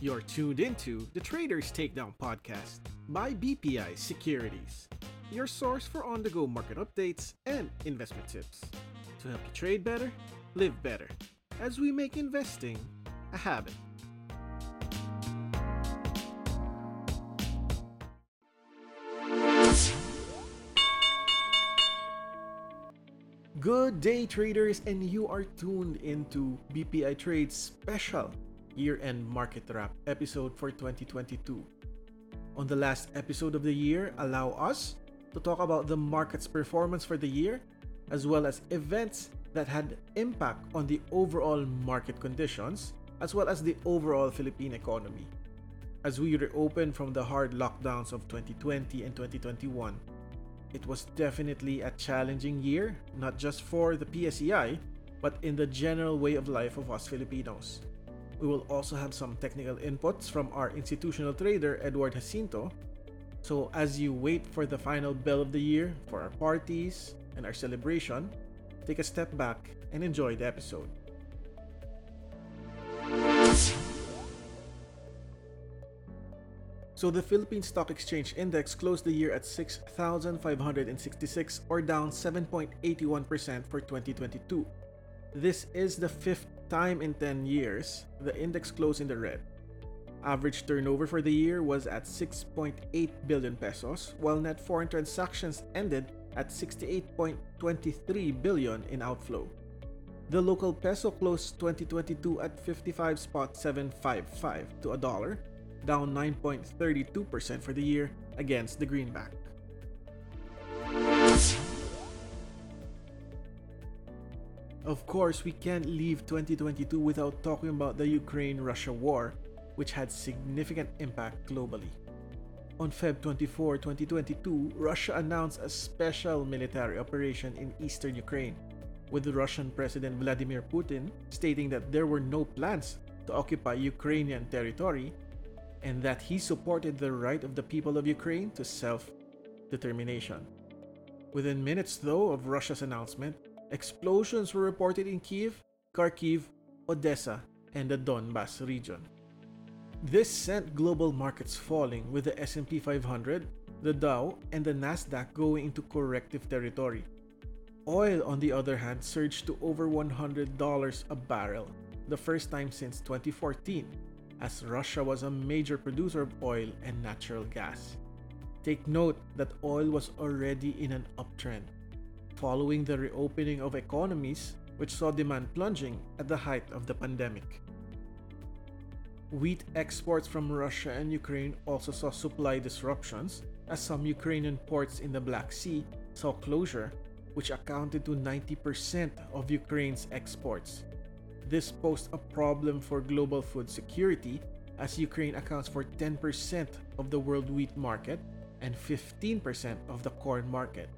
You're tuned into the Traders' Takedown podcast by BPI Securities, your source for on-the-go market updates and investment tips to help you trade better, live better, as we make investing a habit. Good day, traders, and you are tuned into BPI Trade's special year-end market wrap episode for 2022. On the last episode of the year, allow us to talk about the market's performance for the year, as well as events that had impact on the overall market conditions, as well as the overall Philippine economy, as we reopen from the hard lockdowns of 2020 and 2021. It was definitely a challenging year, not just for the PSEI, but in the general way of life of us Filipinos. We will also have some technical inputs from our institutional trader, Edward Jacinto. So as you wait for the final bell of the year for our parties and our celebration, take a step back and enjoy the episode. So the Philippine Stock Exchange Index closed the year at 6,566, or down 7.81% for 2022. This is the fifth time in 10 years the index closed in the red. Average turnover for the year was at 6.8 billion pesos, while net foreign transactions ended at 68.23 billion in outflow. The local peso closed 2022 at 55.755 to a dollar, down 9.32% for the year against the greenback. Of course, we can't leave 2022 without talking about the Ukraine-Russia war, which had significant impact globally. On Feb 24, 2022, Russia announced a special military operation in eastern Ukraine, with Russian President Vladimir Putin stating that there were no plans to occupy Ukrainian territory and that he supported the right of the people of Ukraine to self-determination. Within minutes, though, of Russia's announcement, explosions were reported in Kyiv, Kharkiv, Odessa, and the Donbas region. This sent global markets falling, with the S&P 500, the Dow, and the Nasdaq going into corrective territory. Oil, on the other hand, surged to over $100 a barrel, the first time since 2014, as Russia was a major producer of oil and natural gas. Take note that oil was already in an uptrend, following the reopening of economies, which saw demand plunging at the height of the pandemic. Wheat exports from Russia and Ukraine also saw supply disruptions, as some Ukrainian ports in the Black Sea saw closure, which accounted to 90% of Ukraine's exports. This posed a problem for global food security, as Ukraine accounts for 10% of the world wheat market and 15% of the corn market,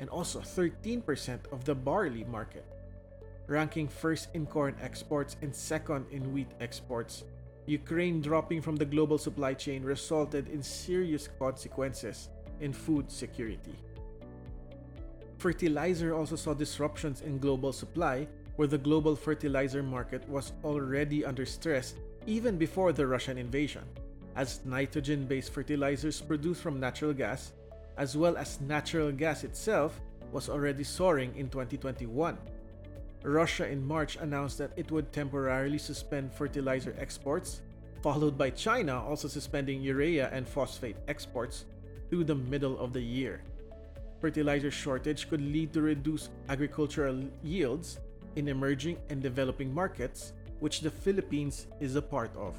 and also 13% of the barley market. Ranking first in corn exports and second in wheat exports, Ukraine dropping from the global supply chain resulted in serious consequences in food security. Fertilizer also saw disruptions in global supply, where the global fertilizer market was already under stress even before the Russian invasion, as nitrogen-based fertilizers produced from natural gas, as well as natural gas itself, was already soaring in 2021. Russia in March announced that it would temporarily suspend fertilizer exports, followed by China also suspending urea and phosphate exports through the middle of the year. Fertilizer shortage could lead to reduced agricultural yields in emerging and developing markets, which the Philippines is a part of.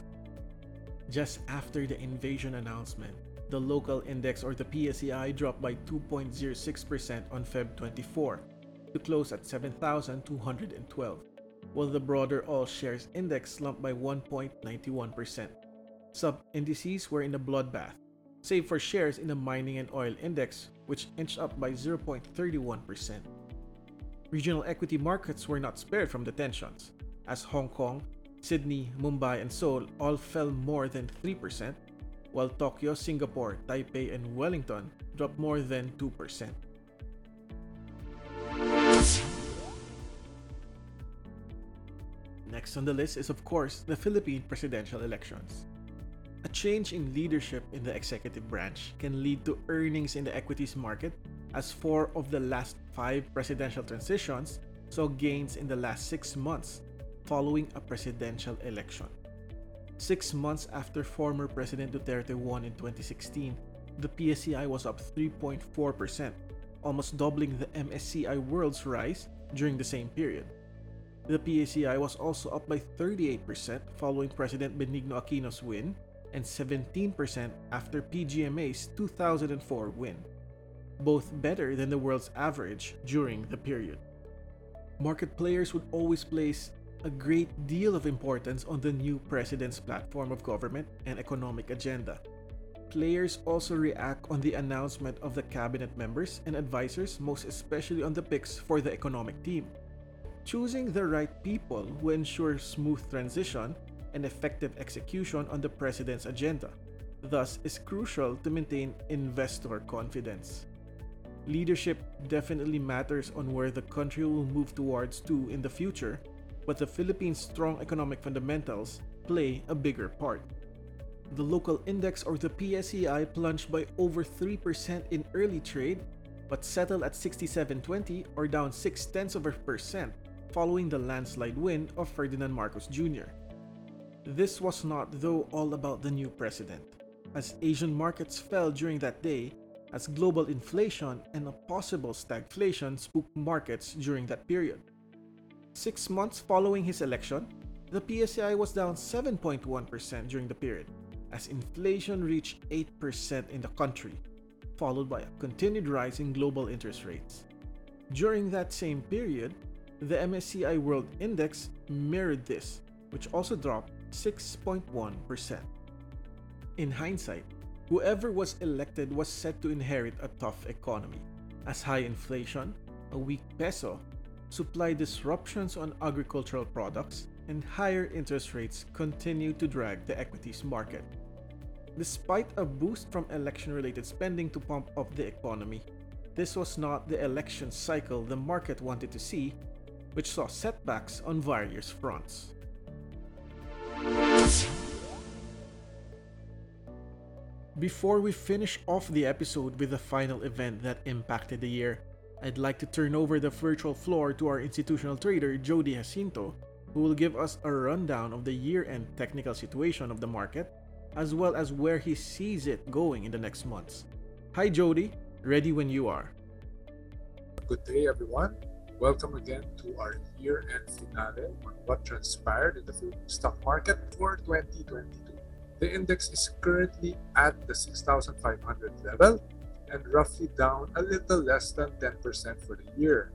Just after the invasion announcement, the local index, or the PSEI, dropped by 2.06% on Feb 24 to close at 7,212, while the broader all shares index slumped by 1.91%. Sub-indices were in a bloodbath, save for shares in the mining and oil index, which inched up by 0.31%. Regional equity markets were not spared from the tensions, as Hong Kong, Sydney, Mumbai, and Seoul all fell more than 3%, while Tokyo, Singapore, Taipei, and Wellington dropped more than 2%. Next on the list is, of course, the Philippine presidential elections, A change in leadership in the executive branch can lead to earnings in the equities market, as 4 of the last 5 presidential transitions saw gains in the last 6 months following a presidential election. 6 months after former President Duterte won in 2016, the PSEI was up 3.4%, almost doubling the MSCI World's rise during the same period. The PSEI was also up by 38% following President Benigno Aquino's win and 17% after PGMA's 2004 win, both better than the world's average during the period. Market players would always place a great deal of importance on the new president's platform of government and economic agenda. Players also react on the announcement of the cabinet members and advisors, most especially on the picks for the economic team. Choosing the right people will ensure smooth transition and effective execution on the president's agenda. Thus, it is crucial to maintain investor confidence. Leadership definitely matters on where the country will move towards to in the future, but the Philippines' strong economic fundamentals play a bigger part. The local index, or the PSEI, plunged by over 3% in early trade, but settled at 67.20, or down 0.6%, following the landslide win of Ferdinand Marcos Jr. This was not, though, all about the new president, as Asian markets fell during that day, as global inflation and a possible stagflation spooked markets during that period. 6 months following his election, the PSEI was down 7.1% during the period, as inflation reached 8% in the country, followed by a continued rise in global interest rates. During that same period, the MSCI World Index mirrored this, which also dropped 6.1%. In hindsight, whoever was elected was said to inherit a tough economy, as high inflation, a weak peso, supply disruptions on agricultural products, and higher interest rates continue to drag the equities market. Despite a boost from election-related spending to pump up the economy, this was not the election cycle the market wanted to see, which saw setbacks on various fronts. Before we finish off the episode with the final event that impacted the year, I'd like to turn over the virtual floor to our institutional trader, Jody Jacinto, who will give us a rundown of the year-end technical situation of the market, as well as where he sees it going in the next months. Hi Jody, ready when you are. Good day everyone. Welcome again to our year-end finale on what transpired in the Philippine stock market for 2022. The index is currently at the 6,500 level and roughly down a little less than 10% for the year.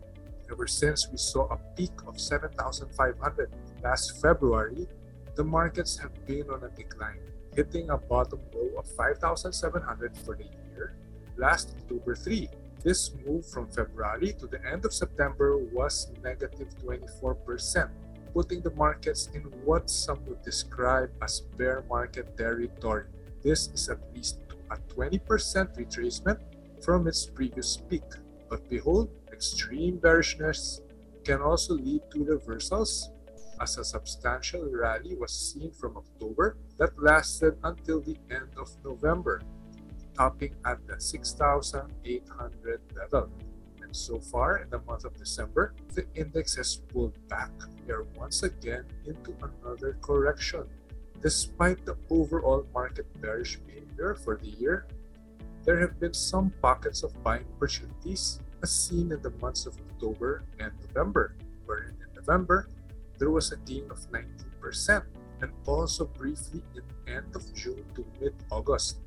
Ever since we saw a peak of 7,500 last February, the markets have been on a decline, hitting a bottom low of 5,700 for the year last October 3. This move from February to the end of September was negative 24%. Putting the markets in what some would describe as bear market territory. This is at least a 20% retracement from its previous peak. But behold, extreme bearishness can also lead to reversals, as a substantial rally was seen from October that lasted until the end of November, topping at the 6,800 level. So far in the month of December, the index has pulled back. We are once again into another correction. Despite the overall market bearish behavior for the year, there have been some pockets of buying opportunities as seen in the months of October and November, wherein in November, there was a gain of 19% and also briefly in the end of June to mid-August,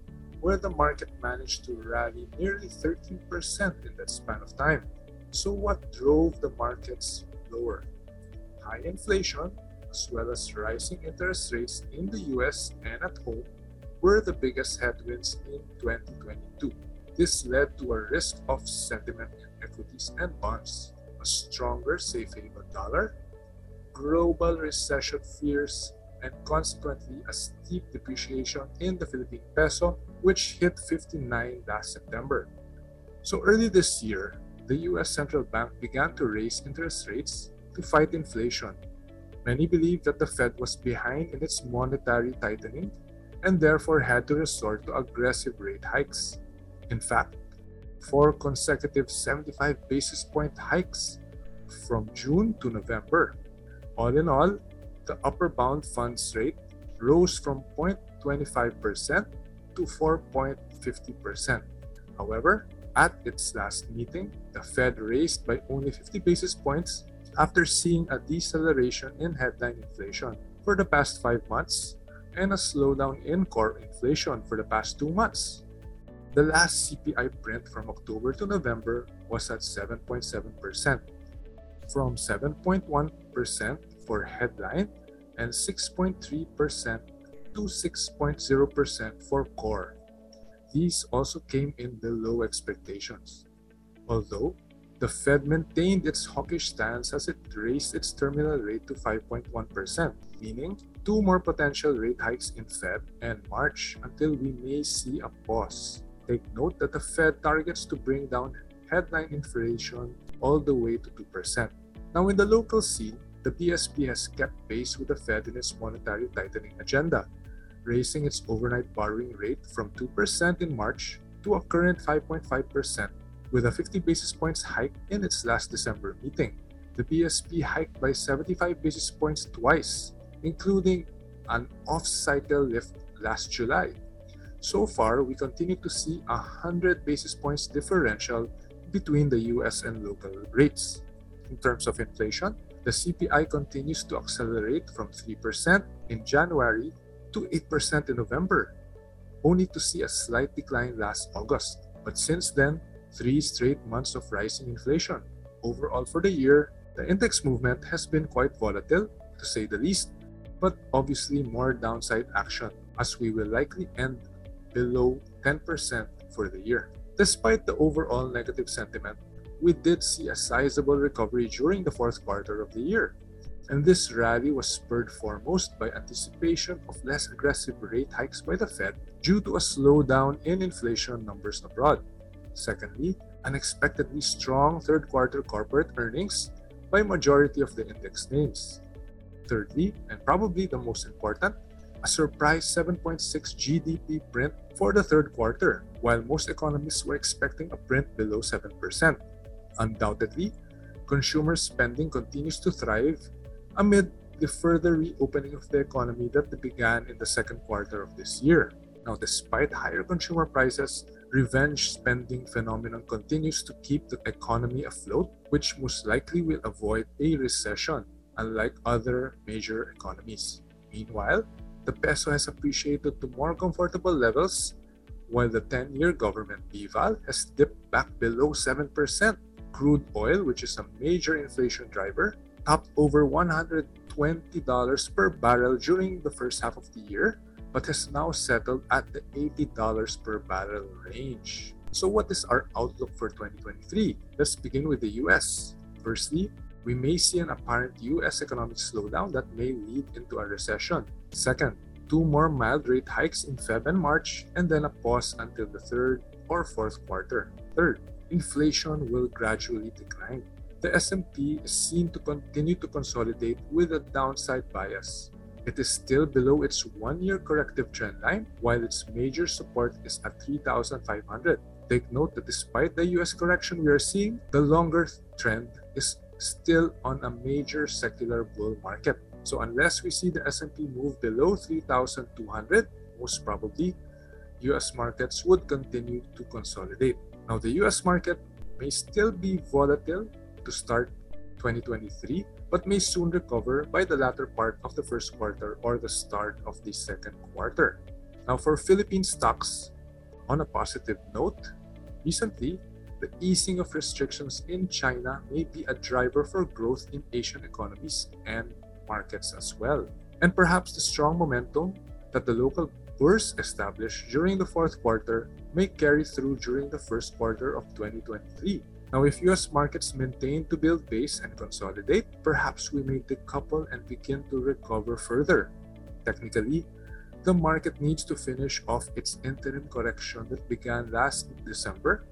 where the market managed to rally nearly 13% in that span of time. So what drove the markets lower? High inflation, as well as rising interest rates in the US and at home, were the biggest headwinds in 2022. This led to a risk-off sentiment in equities and bonds, a stronger safe haven dollar, global recession fears, and consequently a steep depreciation in the Philippine peso, which hit 59 last September. So early this year, the US Central Bank began to raise interest rates to fight inflation. Many believe that the Fed was behind in its monetary tightening and therefore had to resort to aggressive rate hikes. In fact, 4 consecutive 75 basis point hikes from June to November. All in all, the upper bound funds rate rose from 0.25% to 4.50%. However, at its last meeting, the Fed raised by only 50 basis points after seeing a deceleration in headline inflation for the past 5 months and a slowdown in core inflation for the past 2 months. The last CPI print from October to November was at 7.7%, from 7.1% for headline and 6.3% to 6.0% for core. These also came in below expectations. Although the Fed maintained its hawkish stance as it raised its terminal rate to 5.1%, meaning 2 more potential rate hikes in Feb and March until we may see a pause. Take note that the Fed targets to bring down headline inflation all the way to 2%. Now in the local scene, the BSP has kept pace with the Fed in its monetary tightening agenda, raising its overnight borrowing rate from 2% in March to a current 5.5%, with a 50 basis points hike in its last December meeting. The BSP hiked by 75 basis points twice, including an off-cycle lift last July. So far, we continue to see 100 basis points differential between the US and local rates. In terms of inflation, the CPI continues to accelerate from 3% in January to 8% in November, only to see a slight decline last August. But since then, 3 straight months of rising inflation. Overall for the year, the index movement has been quite volatile, to say the least, but obviously more downside action as we will likely end below 10% for the year. Despite the overall negative sentiment, we did see a sizable recovery during the fourth quarter of the year, and this rally was spurred foremost by anticipation of less aggressive rate hikes by the Fed due to a slowdown in inflation numbers abroad. Secondly, unexpectedly strong third quarter corporate earnings by majority of the index names. Thirdly, and probably the most important, a surprise 7.6 GDP print for the third quarter, while most economists were expecting a print below 7%. Undoubtedly, consumer spending continues to thrive amid the further reopening of the economy that began in the second quarter of this year. Now, despite higher consumer prices, revenge spending phenomenon continues to keep the economy afloat, which most likely will avoid a recession, unlike other major economies. Meanwhile, the peso has appreciated to more comfortable levels, while the 10-year government BVAL has dipped back below 7%. Crude oil, which is a major inflation driver, topped over $120 per barrel during the first half of the year, but has now settled at the $80 per barrel range. So what is our outlook for 2023? Let's begin with the US. Firstly, we may see an apparent US economic slowdown that may lead into a recession. Second, 2 more mild rate hikes in Feb and March, and then a pause until the third or fourth quarter. Third, inflation will gradually decline. The S&P is seen to continue to consolidate with a downside bias. It is still below its 1-year corrective trend line, while its major support is at 3,500. Take note that despite the US correction we are seeing, the longer trend is still on a major secular bull market. So unless we see the S&P move below 3,200, most probably US markets would continue to consolidate. Now, the US market may still be volatile to start 2023, but may soon recover by the latter part of the first quarter or the start of the second quarter. Now, for Philippine stocks, on a positive note, recently, the easing of restrictions in China may be a driver for growth in Asian economies and markets as well. And perhaps the strong momentum that the local bourse established during the fourth quarter may carry through during the first quarter of 2023. Now, if US markets maintain to build base and consolidate, perhaps we may decouple and begin to recover further. Technically, the market needs to finish off its interim correction that began last December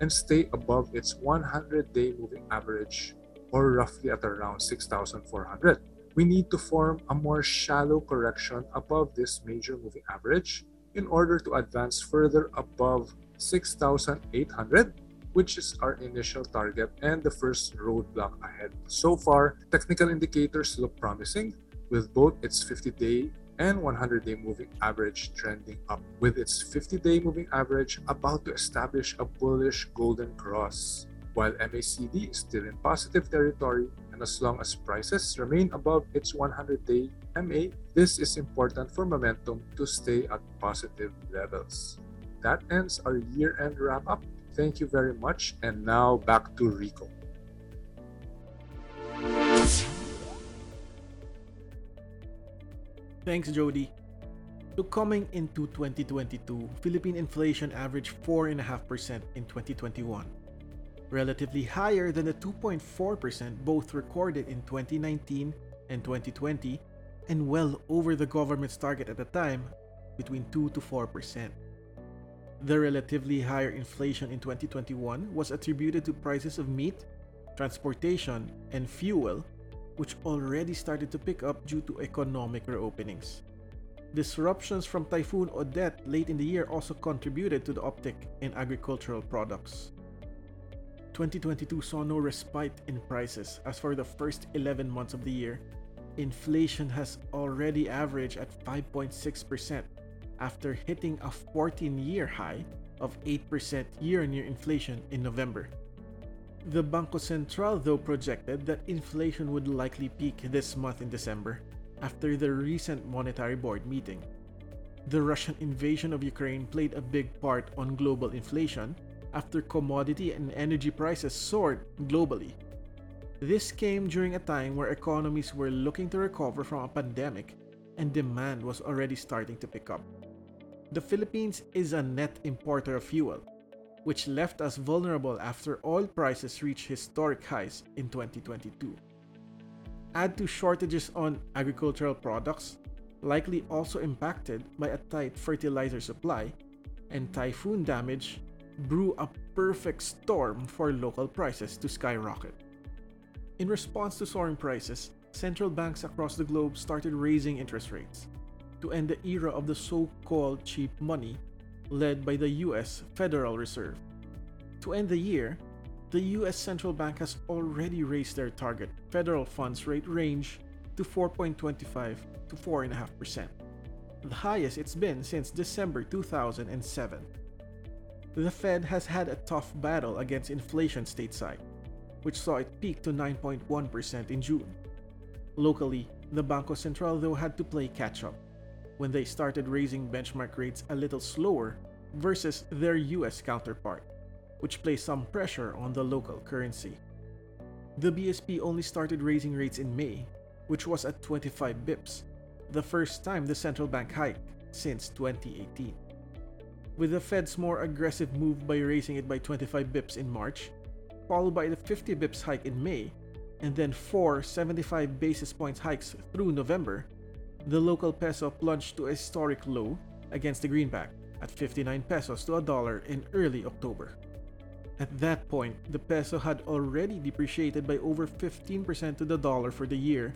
and stay above its 100-day moving average, or roughly at around 6,400. we need to form a more shallow correction above this major moving average in order to advance further above 6,800, which is our initial target and the first roadblock ahead. So far, technical indicators look promising, with both its 50-day and 100-day moving average trending up, with its 50-day moving average about to establish a bullish golden cross, while MACD is still in positive territory, and as long as prices remain above its 100-day MA, this is important for momentum to stay at positive levels. That ends our year-end wrap-up. Thank you very much, and now back to Rico. Thanks, Jody. So coming into 2022, Philippine inflation averaged 4.5% in 2021, relatively higher than the 2.4% both recorded in 2019 and 2020, and well over the government's target at the time, between 2 to 4%. The relatively higher inflation in 2021 was attributed to prices of meat, transportation, and fuel, which already started to pick up due to economic reopenings. Disruptions from Typhoon Odette late in the year also contributed to the uptick in agricultural products. 2022 saw no respite in prices, as for the first 11 months of the year, inflation has already averaged at 5.6% after hitting a 14-year high of 8% year-on-year inflation in November. The Banco Central, though, projected that inflation would likely peak this month in December after the recent Monetary Board meeting. The Russian invasion of Ukraine played a big part on global inflation after commodity and energy prices soared globally. This came during a time where economies were looking to recover from a pandemic and demand was already starting to pick up. The Philippines is a net importer of fuel, which left us vulnerable after oil prices reached historic highs in 2022. Add to shortages on agricultural products, likely also impacted by a tight fertilizer supply, and typhoon damage brew a perfect storm for local prices to skyrocket. In response to soaring prices, central banks across the globe started raising interest rates to end the era of the so-called cheap money led by the US Federal Reserve. To end the year, the US Central Bank has already raised their target federal funds rate range to 4.25 to 4.5%, the highest it's been since December 2007. The Fed has had a tough battle against inflation stateside, which saw it peak to 9.1% in June. Locally, the Banco Central, though, had to play catch-up when they started raising benchmark rates a little slower versus their US counterpart, which placed some pressure on the local currency. The BSP only started raising rates in May, which was at 25 bips, the first time the central bank hiked since 2018. With the Fed's more aggressive move by raising it by 25 bips in March, followed by the 50 bips hike in May, and then 4 75 basis points hikes through November, the local peso plunged to a historic low against the greenback at 59 pesos to a dollar in early October. At that point, the peso had already depreciated by over 15% to the dollar for the year,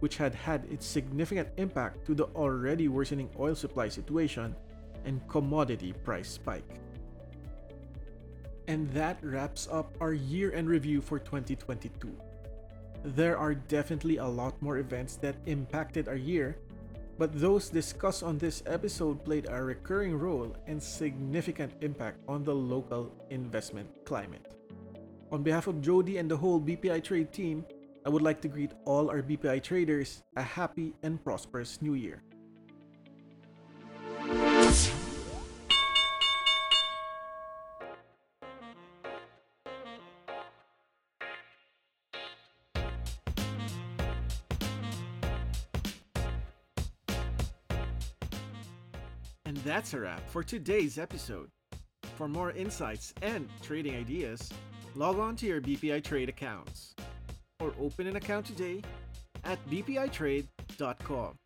which had had its significant impact to the already worsening oil supply situation and commodity price spike. And that wraps up our year-end review for 2022. There are definitely a lot more events that impacted our year, but those discussed on this episode played a recurring role and significant impact on the local investment climate. On behalf of Jody and the whole BPI Trade team, I would like to greet all our BPI traders a happy and prosperous new year. And that's a wrap for today's episode. For more insights and trading ideas, log on to your BPI Trade accounts or open an account today at bpitrade.com.